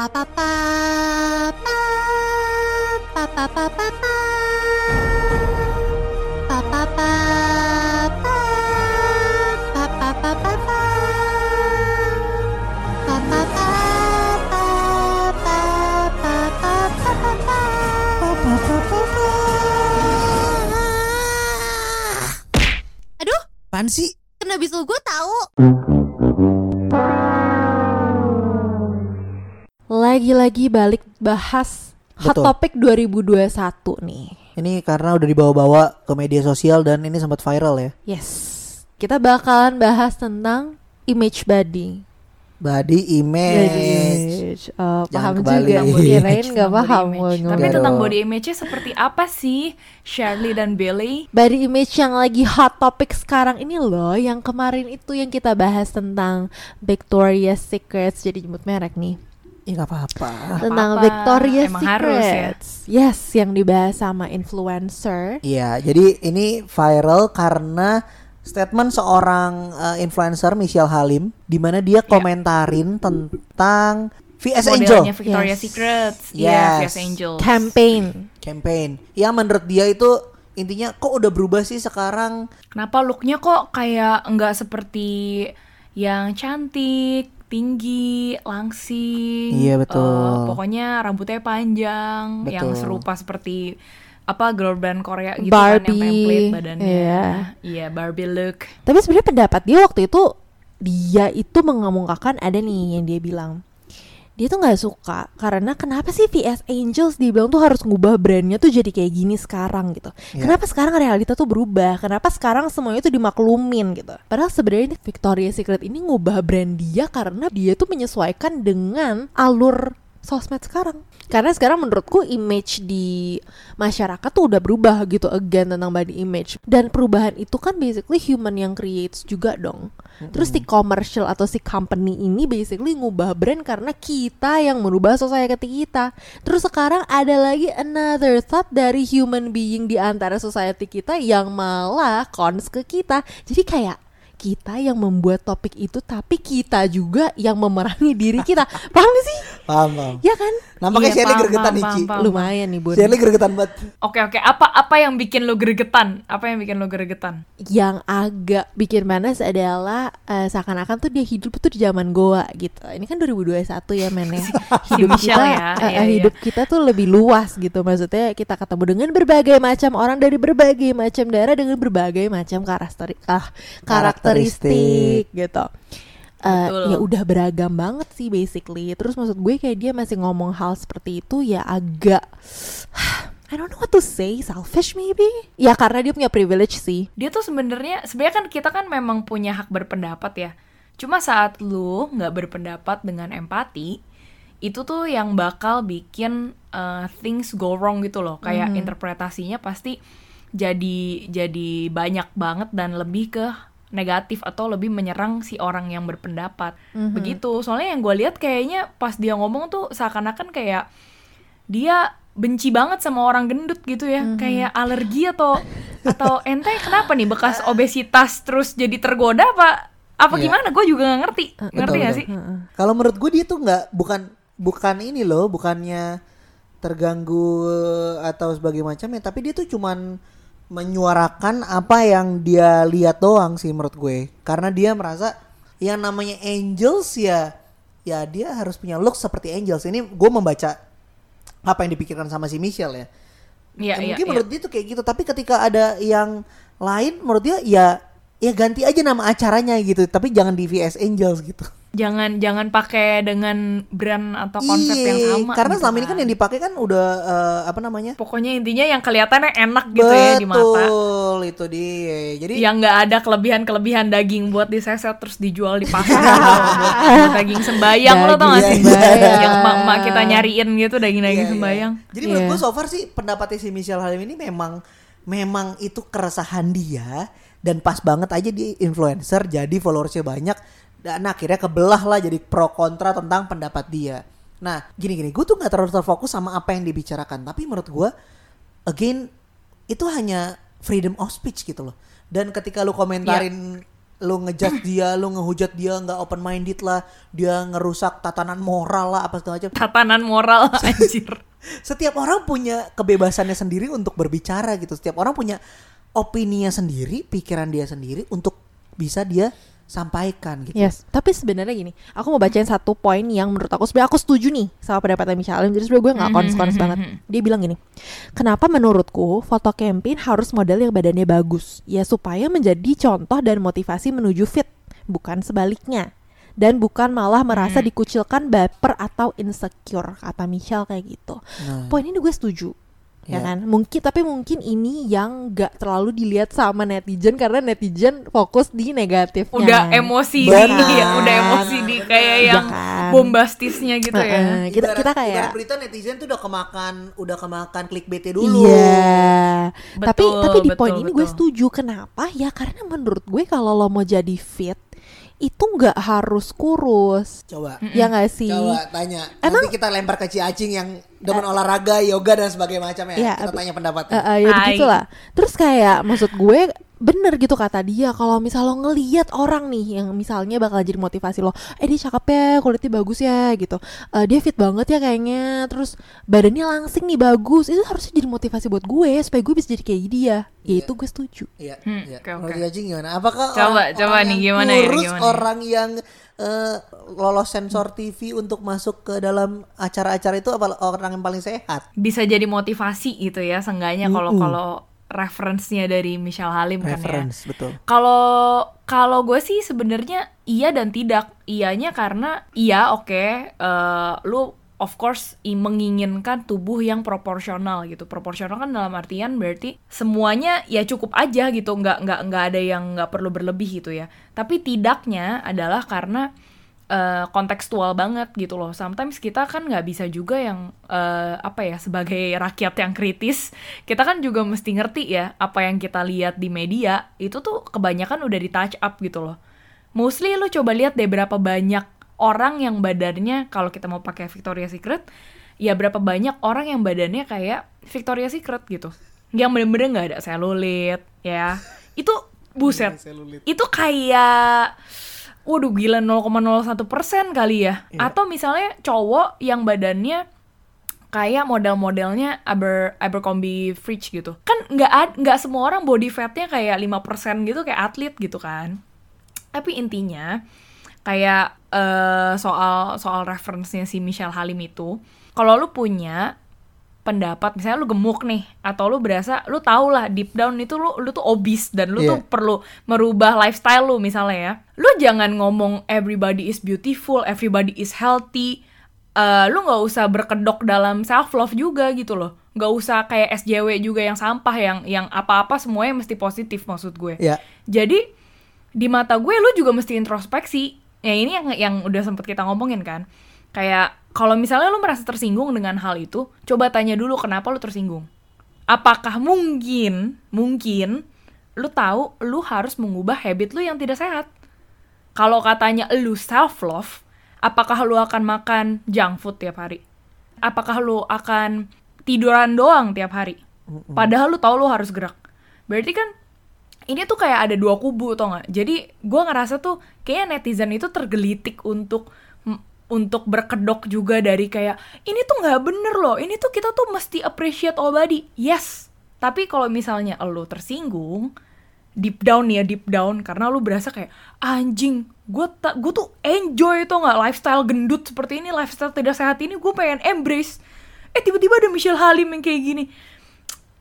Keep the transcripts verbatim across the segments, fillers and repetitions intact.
Aduh, apaan sih? Kena bisul gue tahu. Lagi-lagi balik bahas hot Betul. topic dua ribu dua puluh satu nih. Ini karena udah dibawa-bawa ke media sosial dan ini sempat viral ya. Yes. Kita bakalan bahas tentang image body. Body image. image. Oh, paham juga. Kirain enggak paham. Tapi tentang body image-nya seperti apa sih Shirley dan Billy? Body image yang lagi hot topic sekarang ini loh, yang kemarin itu yang kita bahas tentang Victoria's Secret. Jadi nyebut merek nih. Ya, gak apa-apa. Tentang apa-apa. Victoria's Emang Secret ya? Yes, yang dibahas sama influencer. Iya, jadi ini viral karena statement seorang uh, influencer Michelle Halim, dimana dia komentarin ya. tentang V S Angel. Modelnya Victoria's yes. Secret yes. yeah, V S Angel Campaign Campaign yang menurut dia itu intinya kok udah berubah sih sekarang. Kenapa looknya kok kayak nggak seperti yang cantik, tinggi, langsing, iya, betul. Uh, pokoknya rambutnya panjang, betul. Yang serupa seperti apa girl band Korea gitu Barbie, kan, yang template badannya, iya, yeah, Barbie look. Tapi sebenarnya pendapat dia waktu itu, dia itu mengemukakan ada nih yang dia bilang, dia tuh nggak suka karena kenapa sih V S Angels dibilang tuh harus ngubah brandnya tuh jadi kayak gini sekarang gitu. Yeah. Kenapa sekarang realita tuh berubah? Kenapa sekarang semuanya tuh dimaklumin gitu? Padahal sebenarnya Victoria's Secret ini ngubah brand dia karena dia tuh menyesuaikan dengan alur sosmed sekarang. Karena sekarang menurutku image di masyarakat tuh udah berubah gitu again tentang body image. Dan perubahan itu kan basically human yang creates juga dong. Terus si commercial atau si company ini basically ngubah brand karena kita yang merubah society kita. Terus sekarang ada lagi another thought dari human being di antara society kita yang malah cons ke kita. Jadi kayak kita yang membuat topik itu, tapi kita juga yang memerangi diri kita. Paham gak sih? Paham, paham. Ya kan? Nampaknya Shirley gregetan nih, Ci. Lumayan nih, Bun. Shirley gregetan banget. Oke, oke. Apa apa yang bikin lo gregetan? Apa yang bikin lo gregetan? Yang agak bikin manas adalah uh, seakan-akan tuh dia hidup tuh di zaman goa gitu. Ini kan dua ribu dua puluh satu ya, men. Hidup kita, ya. Uh, iya, hidup iya. kita tuh lebih luas gitu. Maksudnya kita ketemu dengan berbagai macam orang dari berbagai macam daerah dengan berbagai macam karakter. Ah, karakter. Karakteristik gitu, uh, ya udah beragam banget sih basically. Terus maksud gue kayak dia masih ngomong hal seperti itu ya agak I don't know what to say, selfish maybe. Ya karena dia punya privilege sih. Dia tuh sebenarnya sebenarnya kan kita kan memang punya hak berpendapat ya. Cuma saat lu nggak berpendapat dengan empati, itu tuh yang bakal bikin uh, things go wrong gitu loh. Kayak hmm. interpretasinya pasti jadi jadi banyak banget dan lebih ke negatif atau lebih menyerang si orang yang berpendapat. Mm-hmm. Begitu. Soalnya yang gue lihat kayaknya pas dia ngomong tuh seakan-akan kayak dia benci banget sama orang gendut gitu ya. Mm-hmm. Kayak alergi atau atau ente kenapa nih bekas obesitas terus jadi tergoda apa apa yeah. gimana? Gue juga nggak ngerti. Betul, ngerti nggak sih? Kalau menurut gue dia tuh nggak bukan bukan ini loh, bukannya terganggu atau sebagainya macamnya. Tapi dia tuh cuman menyuarakan apa yang dia lihat doang sih menurut gue. Karena dia merasa yang namanya Angels ya, ya dia harus punya look seperti Angels. Ini gue membaca apa yang dipikirkan sama si Michelle ya, ya, ya mungkin ya, menurut ya. dia tuh kayak gitu. Tapi ketika ada yang lain menurut dia ya, ya ganti aja nama acaranya gitu. Tapi jangan di V S Angels gitu. Jangan jangan pakai dengan brand atau konsep Iye, yang sama. Karena gitu selama kan. ini kan yang dipakai kan udah uh, apa namanya? Pokoknya intinya yang kelihatannya enak gitu. Betul, ya di mata. Betul, itu dia. Jadi yang nggak ada kelebihan-kelebihan daging buat diseset terus dijual di pasar. buat, buat daging sembayang daging, lo tau nggak sih? Sembayang. Yang emak-emak kita nyariin gitu daging-daging yeah, sembayang. Yeah. Jadi yeah. menurut gue so far sih pendapatnya si Michelle Halim ini memang memang itu keresahan dia dan pas banget aja dia influencer jadi followersnya banyak. Dan akhirnya kebelah lah jadi pro kontra tentang pendapat dia. Nah gini-gini gue tuh gak terlalu terfokus sama apa yang dibicarakan. Tapi menurut gue again itu hanya freedom of speech gitu loh. Dan ketika lu komentarin yeah. lu ngejudge dia, lu ngehujat dia, nggak open minded lah, dia ngerusak tatanan moral lah, apa segala macam. Tatanan moral, anjir. Setiap orang punya kebebasannya sendiri untuk berbicara gitu. Setiap orang punya opininya sendiri, pikiran dia sendiri untuk bisa dia sampaikan gitu. Yes. Tapi sebenarnya gini, aku mau bacain satu poin yang menurut aku sebenarnya aku setuju nih sama pendapatnya Michelle Halim. Jadi sebenarnya gue nggak kons-kons banget. Dia bilang gini, kenapa menurutku foto campaign harus model yang badannya bagus? Ya supaya menjadi contoh dan motivasi menuju fit, bukan sebaliknya. Dan bukan malah merasa dikucilkan, baper atau insecure, kata Michelle kayak gitu. Nah. Poin ini gue setuju. Ya yeah. kan? Mungkin, tapi mungkin ini yang gak terlalu dilihat sama netizen, karena netizen fokus di negatifnya. Udah emosi di, ya, udah emosi di kayak Benar. yang Benar. bombastisnya gitu uh, ya. Uh, kita, kita kayak ibarat berita netizen tuh udah kemakan, udah kemakan clickbait-nya dulu. Iya. Yeah. Tapi tapi di betul, poin betul. ini gue setuju. Kenapa? Ya karena menurut gue kalau lo mau jadi fit, itu nggak harus kurus. Coba. Ya nggak sih? Coba tanya. Emang? Nanti kita lempar ke Ci Acing yang demen uh, olahraga, yoga dan sebagainya macam ya. Yeah, kita tanya pendapatnya. Uh, uh, ya begitu lah. Terus kayak maksud gue bener gitu kata dia. Kalau misal lo ngelihat orang nih yang misalnya bakal jadi motivasi lo, eh dia cakep ya, kulitnya bagus ya gitu, uh, dia fit banget ya kayaknya, terus badannya langsing nih bagus, itu harusnya jadi motivasi buat gue supaya gue bisa jadi kayak dia. Ya itu gue setuju. Iya. Hmm, ya. Oke. Okay, okay. Gimana? Apakah coba, orang, coba orang nih, gimana yang kurus, ya, gimana orang ya? yang uh, lolos sensor T V untuk masuk ke dalam acara-acara itu, apa orang yang paling sehat? Bisa jadi motivasi gitu ya, seenggaknya kalau uh-uh. kalau referensinya dari Michelle Halim Reference, kan ya. Betul. Kalau kalau gue sih sebenarnya iya dan tidak. Iyanya karena iya oke, okay, uh, lu of course i- menginginkan tubuh yang proporsional gitu. Proporsional kan dalam artian berarti semuanya ya cukup aja gitu, nggak nggak nggak ada yang nggak perlu berlebih gitu ya. Tapi tidaknya adalah karena Uh, kontekstual banget gitu loh. Sometimes kita kan nggak bisa juga yang uh, apa ya, sebagai rakyat yang kritis, kita kan juga mesti ngerti ya apa yang kita lihat di media itu tuh kebanyakan udah di touch up gitu loh. Mostly lu coba lihat deh berapa banyak orang yang badannya, kalau kita mau pakai Victoria's Secret, ya berapa banyak orang yang badannya kayak Victoria's Secret gitu, yang bener-bener nggak ada selulit ya. Itu buset, itu kayak waduh gila, nol koma nol satu persen kali ya. Yeah. Atau misalnya cowok yang badannya kayak model-modelnya Aber, Abercrombie Fridge gitu. Kan gak, gak semua orang body fatnya kayak lima persen gitu, kayak atlet gitu kan. Tapi intinya kayak uh, soal soal referensinya si Michelle Halim itu, kalau lu punya pendapat, misalnya lu gemuk nih, atau lu berasa, lu tau lah deep down itu lu lu tuh obese dan lu yeah. tuh perlu merubah lifestyle lu misalnya ya, lu jangan ngomong everybody is beautiful, everybody is healthy, uh, lu nggak usah berkedok dalam self love juga gitu loh, nggak usah kayak S J W juga yang sampah, yang yang apa-apa semuanya mesti positif, maksud gue. Yeah. Jadi di mata gue lu juga mesti introspeksi. Ya ini yang yang udah sempet kita ngomongin kan, kayak kalau misalnya lo merasa tersinggung dengan hal itu, coba tanya dulu kenapa lo tersinggung. Apakah mungkin, mungkin lo tahu lo harus mengubah habit lo yang tidak sehat. Kalau katanya lo self-love, apakah lo akan makan junk food tiap hari? Apakah lo akan tiduran doang tiap hari? Padahal lo tahu lo harus gerak. Berarti kan ini tuh kayak ada dua kubu, tau gak? Jadi gue ngerasa tuh kayak netizen itu tergelitik untuk... untuk berkedok juga dari kayak ini tuh nggak bener loh, ini tuh kita tuh mesti appreciate all body. Yes, tapi kalau misalnya lo tersinggung deep down ya, deep down karena lo berasa kayak anjing, gue ta- gue tuh enjoy tuh nggak lifestyle gendut seperti ini, lifestyle tidak sehat ini, gue pengen embrace. Eh tiba-tiba ada Michelle Halim yang kayak gini.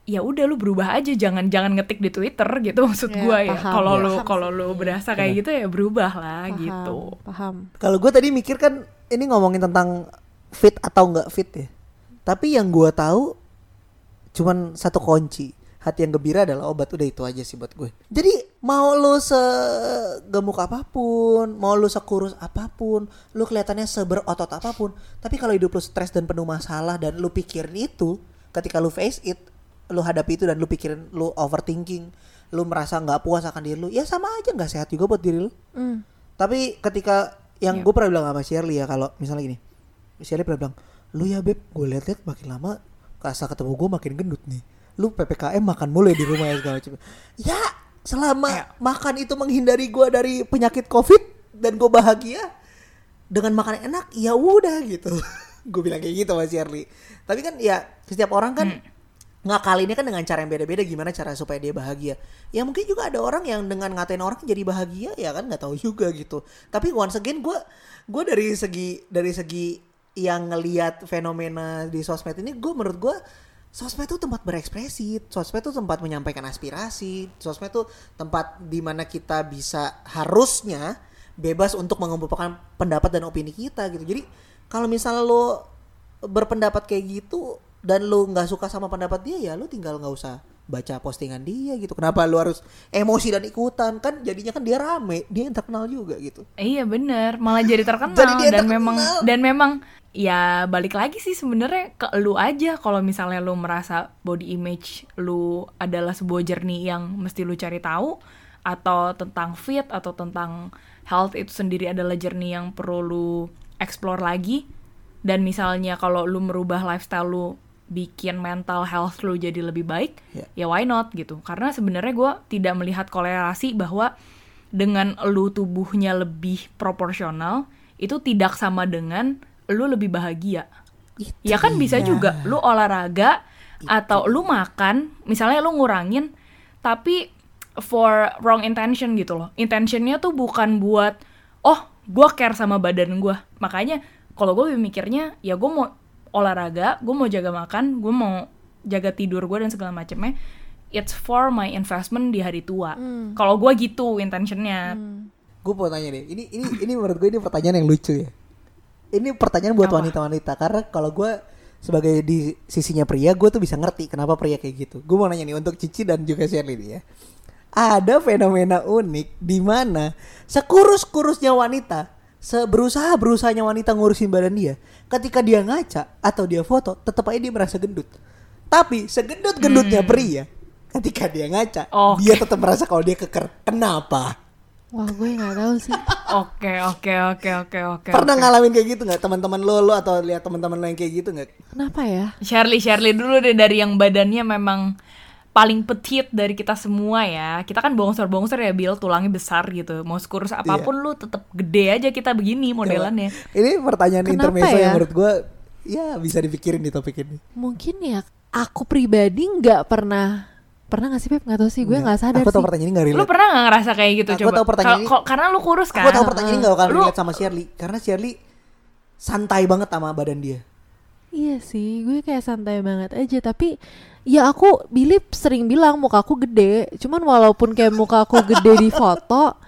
Ya udah lo berubah aja, jangan jangan ngetik di Twitter gitu, maksud ya, gue ya. Kalau ya, lo kalau lo berasa kayak ya. gitu ya berubah lah paham, gitu. Paham. Kalau gue tadi mikir kan ini ngomongin tentang fit atau nggak fit ya. Tapi yang gue tahu cuman satu kunci. Hati yang gembira adalah obat. Udah itu aja sih buat gue. Jadi mau lu segemuk apapun, mau lu sekurus apapun, lu kelihatannya seberotot apapun, tapi kalau hidup lu stres dan penuh masalah dan lu pikirin itu, ketika lu face it, lu hadapi itu dan lu pikirin, lu overthinking, lu merasa nggak puas akan diri lu, ya sama aja nggak sehat juga buat diri lu. Mm. Tapi ketika yang yeah. gue pernah bilang sama Shirley ya, kalau misalnya gini, Shirley pernah bilang, lu ya beb, gue liat-liat makin lama kerasa ketemu gue makin gendut nih, lu P P K M makan mulu ya di rumah ya segala macam. Ya selama Ayo. makan itu menghindari gue dari penyakit COVID dan gue bahagia dengan makan yang enak, ya udah gitu. Gue bilang kayak gitu sama Shirley. Tapi kan ya setiap orang kan hmm. ngakalinnya kan dengan cara yang beda-beda, gimana cara supaya dia bahagia. Ya mungkin juga ada orang yang dengan ngatain orang jadi bahagia, ya kan nggak tahu juga gitu. Tapi once again gue gue dari segi dari segi yang ngelihat fenomena di sosmed ini, gue menurut gue sosmed itu tempat berekspresi, sosmed itu tempat menyampaikan aspirasi, sosmed itu tempat di mana kita bisa harusnya bebas untuk mengemukakan pendapat dan opini kita gitu. Jadi kalau misalnya lo berpendapat kayak gitu dan lo nggak suka sama pendapat dia, ya lo tinggal nggak usah baca postingan dia gitu. Kenapa lo harus emosi dan ikutan? Kan jadinya kan dia rame, dia yang terkenal juga gitu. Iya benar, malah jadi terkenal. Jadi dia dan terkenal. memang dan memang ya balik lagi sih sebenarnya ke lu aja. Kalau misalnya lu merasa body image lu adalah sebuah journey yang mesti lu cari tahu, atau tentang fit atau tentang health itu sendiri adalah journey yang perlu lu explore lagi. Dan misalnya kalau lu merubah lifestyle lu, bikin mental health lu jadi lebih baik, yeah. ya why not gitu. Karena sebenarnya gue tidak melihat korelasi bahwa dengan lu tubuhnya lebih proporsional itu tidak sama dengan lu lebih bahagia. Itu ya kan bisa iya. juga lu olahraga itu. Atau lu makan, misalnya lu ngurangin tapi for wrong intention gitu loh. Intentionnya tuh bukan buat oh gue care sama badan gue. Makanya kalau gue mikirnya ya gue mau olahraga, gue mau jaga makan, gue mau jaga tidur gue dan segala macamnya. It's for my investment di hari tua. Mm. Kalau gue gitu intentionnya. Mm. Gue mau tanya nih, ini ini ini menurut gue ini pertanyaan yang lucu ya. Ini pertanyaan buat Apa? wanita-wanita, karena kalau gue sebagai di sisinya pria, gue tuh bisa ngerti kenapa pria kayak gitu. Gue mau nanya nih untuk Cici dan juga Shirley nih ya. Ada fenomena unik di mana sekurus-kurusnya wanita, seberusaha-berusahanya wanita ngurusin badan dia, ketika dia ngaca atau dia foto, tetap aja dia merasa gendut. Tapi segendut-gendutnya hmm. pria, ketika dia ngaca, okay. dia tetap merasa kalau dia keker. Kenapa? Wah gue gak tahu sih. Oke oke oke oke oke. Pernah okay. ngalamin kayak gitu gak? Teman-teman lo, lo atau lihat teman-teman lo yang kayak gitu gak? Kenapa ya? Shirley, Shirley dulu deh, dari yang badannya memang paling petit dari kita semua ya. Kita kan bongsor-bongsor ya Bill, tulangnya besar gitu. Mau sekurus apapun yeah. lo tetap gede aja kita begini modelannya. Ini pertanyaan Kenapa intermezzo ya? yang menurut gue ya bisa dipikirin di topik ini. Mungkin ya aku pribadi gak pernah Pernah gak sih Beb? Gak tau sih, gue nggak, gak sadar sih. Aku tau pertanyaan ini gak relate. Lu pernah gak ngerasa kayak gitu? Aku coba tau pertanyaan ini, karena lu kurus kan? Aku tau pertanyaan ini gak bakal relate sama Shirley, karena Shirley santai banget sama badan dia. Iya sih, gue kayak santai banget aja. Tapi ya aku, Billy sering bilang muka aku gede. Cuman walaupun kayak muka aku gede di foto,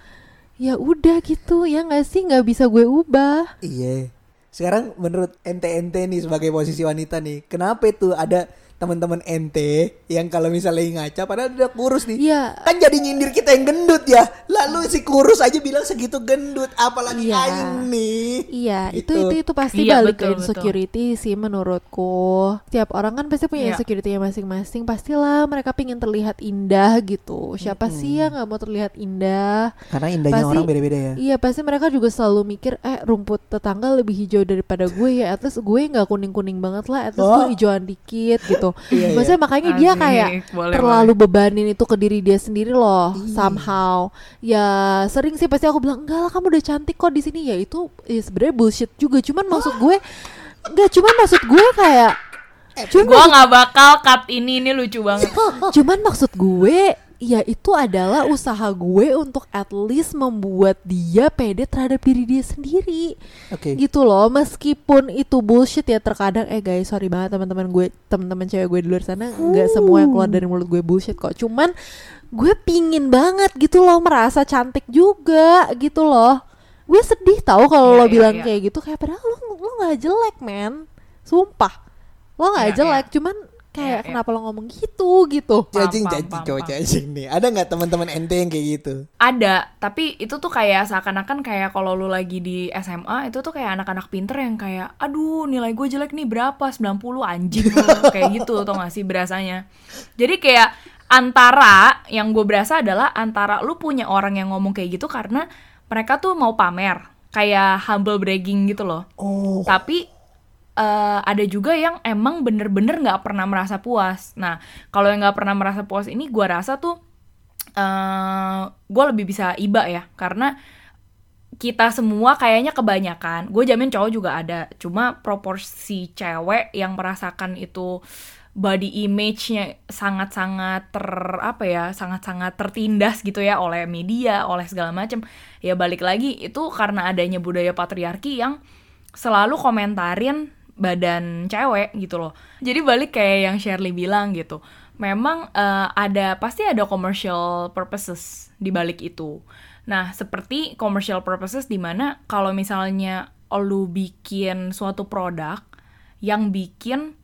ya udah gitu, ya gak sih? Gak bisa gue ubah. Iya. Sekarang menurut ente-ente nih sebagai posisi wanita nih, kenapa tuh ada teman-teman ente yang kalau misalnya ngaca padahal udah kurus nih ya. Kan jadi nyindir kita yang gendut ya. Lalu si kurus aja bilang segitu gendut, apalagi ya. Aing nih. Iya, gitu. itu itu itu pasti ya, balik betul, ke insecurity betul. sih menurutku. Setiap orang kan pasti punya ya. insecurity-nya masing-masing. Pastilah mereka pingin terlihat indah gitu. Siapa hmm. sih yang enggak mau terlihat indah? Karena indahnya pasti, orang beda-beda ya. Iya, pasti mereka juga selalu mikir, "Eh, rumput tetangga lebih hijau daripada gue ya. At least gue enggak kuning-kuning banget lah, at least oh. gue hijauan dikit." gitu. Iya, maksudnya iya. makanya Anik, dia kayak boleh, terlalu boleh. bebanin itu ke diri dia sendiri loh. Iyi. Somehow ya sering sih pasti aku bilang, enggak lah kamu udah cantik kok di sini. Ya itu ya sebenarnya bullshit juga. Cuman oh. maksud gue enggak, cuman maksud gue kayak eh, cuman gue nggak bakal cut ini ini lucu banget. Cuman maksud gue ya itu adalah usaha gue untuk at least membuat dia pede terhadap diri dia sendiri. Oke. Okay. Gitu loh, meskipun itu bullshit ya terkadang. Eh guys, sorry banget teman-teman gue, teman-teman cewek gue di luar sana, enggak uh. semua yang keluar dari mulut gue bullshit kok. Cuman gue pingin banget gitu loh merasa cantik juga gitu loh. Gue sedih tahu kalau yeah, lo yeah, bilang yeah. kayak gitu, kayak padahal lo lo enggak jelek, man. Sumpah. Lo enggak yeah, jelek, yeah. cuman kayak ya, kenapa ya. lo ngomong gitu gitu. Jajing-jajing cowok jajing nih. Ada gak teman-teman ente yang kayak gitu? Ada, tapi itu tuh kayak seakan-akan kayak kalau lu lagi di S M A, itu tuh kayak anak-anak pinter yang kayak, aduh nilai gue jelek nih berapa? sembilan puluh anjing. Kayak gitu tau gak sih berasanya. Jadi kayak antara, yang gue berasa adalah antara lu punya orang yang ngomong kayak gitu karena mereka tuh mau pamer, kayak humble bragging gitu loh. Oh. Tapi Uh, ada juga yang emang bener-bener gak pernah merasa puas. Nah, kalau yang gak pernah merasa puas ini, gue rasa tuh uh, gue lebih bisa iba ya, karena kita semua kayaknya kebanyakan, gue jamin cowok juga ada, cuma proporsi cewek yang merasakan itu body image-nya sangat-sangat ter apa ya, sangat-sangat tertindas gitu ya oleh media, oleh segala macam. Ya balik lagi itu karena adanya budaya patriarki yang selalu komentarin badan cewek gitu loh. Jadi balik kayak yang Shirley bilang gitu. Memang uh, ada pasti ada commercial purposes di balik itu. Nah, seperti commercial purposes di mana kalau misalnya lu bikin suatu produk yang bikin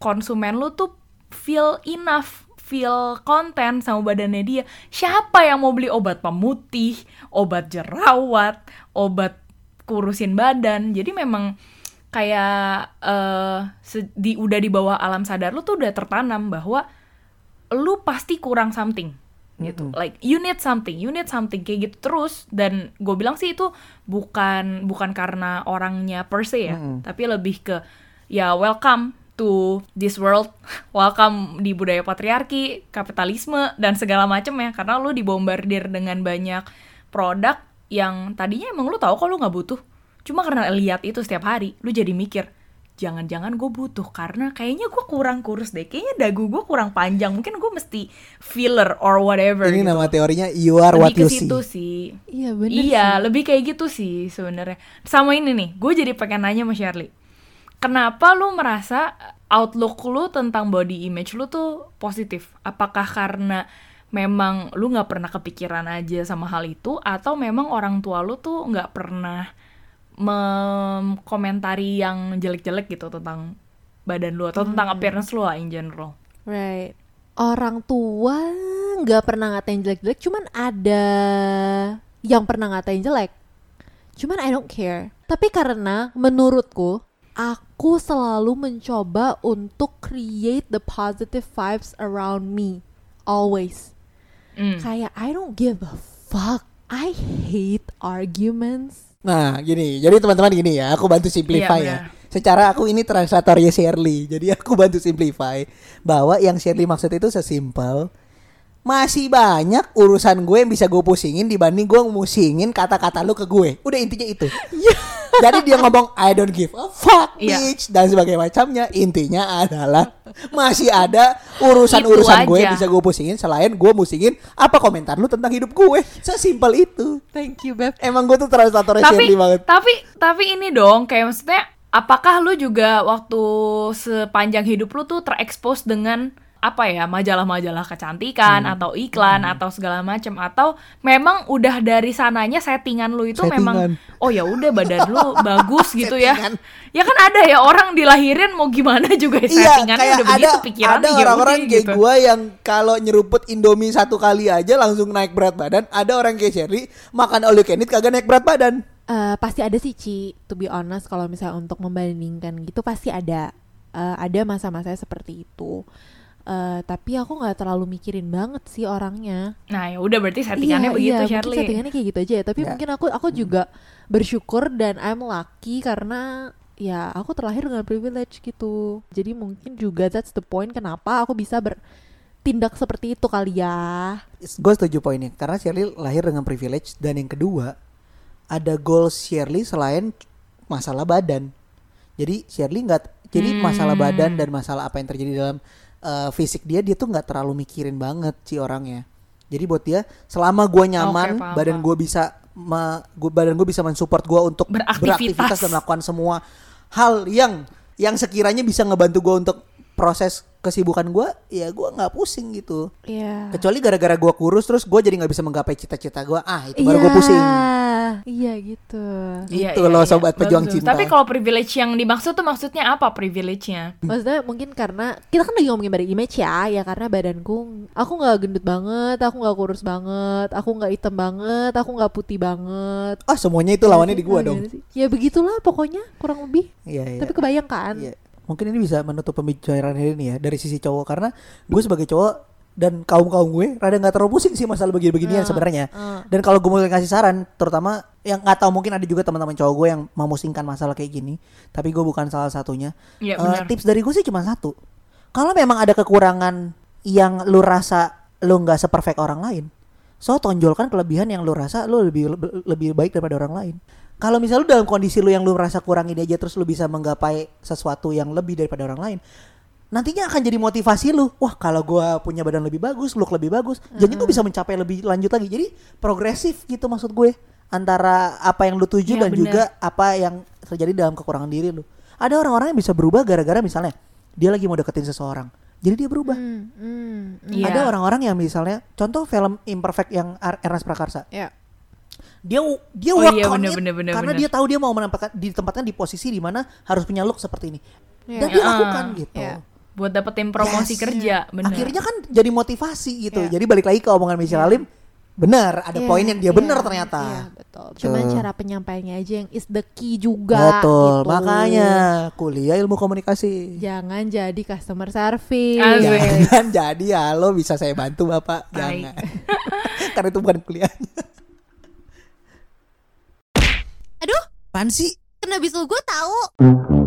konsumen lu tuh feel enough, feel content sama badannya dia. Siapa yang mau beli obat pemutih, obat jerawat, obat kurusin badan? Jadi memang kayak uh, di, udah di bawah alam sadar lu tuh udah tertanam bahwa lu pasti kurang something gitu. Mm-hmm. Like you need something, you need something kayak gitu terus. Dan gue bilang sih itu bukan bukan karena orangnya per se ya, mm-hmm. tapi lebih ke ya welcome to this world, welcome di budaya patriarki, kapitalisme, dan segala macem ya. Karena lu dibombardir dengan banyak produk yang tadinya emang lu tahu kok lu gak butuh. Cuma karena lihat itu setiap hari, lu jadi mikir, jangan-jangan gue butuh karena kayaknya gue kurang kurus deh, kayaknya dagu gue kurang panjang, mungkin gue mesti filler or whatever. Ini gitu. Nama teorinya you are what you see. Lebih ke situ sih. Iya bener sih. Iya, lebih kayak gitu sih sebenarnya. Sama ini nih, gue jadi pengen nanya sama Shirley. Kenapa lu merasa outlook lu tentang body image lu tuh positif? Apakah karena memang lu gak pernah kepikiran aja sama hal itu? Atau memang orang tua lu tuh gak pernah mengkomentari yang jelek-jelek gitu tentang badan lu? Atau hmm. tentang appearance lu lah in general? Right. Orang tua gak pernah ngatain jelek-jelek, cuman ada yang pernah ngatain jelek. Cuman I don't care. Tapi karena menurutku, aku selalu mencoba untuk create the positive vibes around me, always. Mm. Kayak I don't give a fuck. I hate arguments. Nah, gini. Jadi teman-teman gini ya, aku bantu simplify yeah, ya. Bener. Secara aku ini translatornya Shirley. Jadi aku bantu simplify bahwa yang Shirley maksud itu sesimpel. Masih banyak urusan gue yang bisa gue pusingin dibanding gue musingin kata-kata lu ke gue. Udah intinya itu. Jadi dia ngomong I don't give a fuck bitch yeah. dan sebagainya macamnya. Intinya adalah masih ada urusan-urusan gue yang bisa gue pusingin selain gue musingin apa komentar lu tentang hidup gue. Sesimpel itu. Thank you Beb. Emang gue tuh translatornya Shirley banget. Tapi tapi ini dong kayak maksudnya apakah lu juga waktu sepanjang hidup lu tuh terekspos dengan apa ya, majalah-majalah kecantikan hmm. atau iklan hmm. atau segala macam, atau memang udah dari sananya settingan lu itu settingan. Memang oh ya udah badan lu bagus gitu ya. Ya kan ada ya orang dilahirin mau gimana juga ya, settingannya udah ada, begitu pikirannya. Ada orang-orang kayak gitu. Gue yang kalau nyeruput Indomie satu kali aja langsung naik berat badan. Ada orang kayak Shirley makan all you can eat kagak naik berat badan. Uh, pasti ada sih Ci, to be honest kalau misalnya untuk membandingkan gitu pasti ada uh, ada masa-masanya seperti itu. Uh, tapi aku nggak terlalu mikirin banget sih orangnya. Nah ya udah berarti settingannya iya, begitu iya, Shirley. Iya settingannya kayak gitu aja. Ya. Tapi yeah. mungkin aku aku juga bersyukur dan I'm lucky karena ya aku terlahir dengan privilege gitu. Jadi mungkin juga that's the point kenapa aku bisa bertindak seperti itu kali ya. Gue setuju poinnya karena Shirley lahir dengan privilege dan yang kedua ada goal Shirley selain masalah badan. Jadi Shirley nggak jadi hmm. masalah badan dan masalah apa yang terjadi dalam Uh, fisik dia dia tuh nggak terlalu mikirin banget si orangnya. Jadi buat dia selama gue nyaman, okay, badan gue bisa me, gua, badan gue bisa mensupport gue untuk beraktivitas. beraktivitas dan melakukan semua hal yang yang sekiranya bisa ngebantu gue untuk proses kesibukan gue, ya gue nggak pusing gitu. Yeah. Kecuali gara-gara gue kurus terus gue jadi nggak bisa menggapai cita-cita gue. Ah itu baru yeah. gue pusing. Iya gitu. Itu iya, loh iya, sobat iya. pejuang Betul. cinta. Tapi kalau privilege yang dimaksud tuh maksudnya apa privilege-nya? Maksudnya mungkin karena kita kan lagi ngomongin body image ya, ya karena badanku, aku nggak gendut banget, aku nggak kurus banget, aku nggak hitam banget, aku nggak putih banget. Oh semuanya itu lawannya ya, di gua dong. Ya begitulah pokoknya kurang lebih. Ya, ya. Tapi kebayang kan? Ya. Mungkin ini bisa menutup pembicaraan hari ini ya dari sisi cowok karena gue sebagai cowok dan kaum-kaum gue rada gak terlalu pusing sih masalah begini-beginian uh, sebenarnya. Uh. Dan kalau gue mau kasih saran, terutama yang gak tahu mungkin ada juga teman-teman cowok gue yang memusingkan masalah kayak gini. Tapi gue bukan salah satunya. Ya, uh, tips dari gue sih cuma satu. Kalau memang ada kekurangan yang lu rasa lu gak seperfect orang lain, So tonjolkan kelebihan yang lu rasa lu lebih lebih baik daripada orang lain. Kalau misalnya lu dalam kondisi lu yang lu merasa kurang ini aja terus lu bisa menggapai sesuatu yang lebih daripada orang lain, nantinya akan jadi motivasi lu. Wah, kalau gue punya badan lebih bagus, look lebih bagus, mm-hmm. jadi gue bisa mencapai lebih lanjut lagi. Jadi progresif gitu maksud gue, antara apa yang lu tuju ya, dan bener. juga apa yang terjadi dalam kekurangan diri lu. Ada orang-orang yang bisa berubah gara-gara misalnya dia lagi mau deketin seseorang, jadi dia berubah. Mm, mm, yeah. Ada orang-orang yang misalnya, contoh film Imperfect yang Ernest Prakarsa. Yeah. Dia dia oh, work iya, on bener, it bener, bener, karena bener. dia tahu dia mau menempatkan ditempatkan di posisi di mana harus punya look seperti ini. Yeah. Dan dia uh, lakukan gitu. Yeah. Buat dapetin promosi yes. kerja. Bener. Akhirnya kan jadi motivasi gitu. Yeah. Jadi balik lagi ke omongan Michelle Halim. Yeah. Benar, ada yeah, poin yang dia yeah, benar ternyata. Iya, yeah, betul. Cuman uh. cara penyampaiannya aja yang is the key juga. Betul, gitu. Makanya kuliah ilmu komunikasi. Jangan jadi customer service. Asik. Jangan jadi halo bisa saya bantu Bapak. Baik. Jangan. Karena itu bukan kuliahnya. Aduh, apaan sih? Kena bisul gue tahu.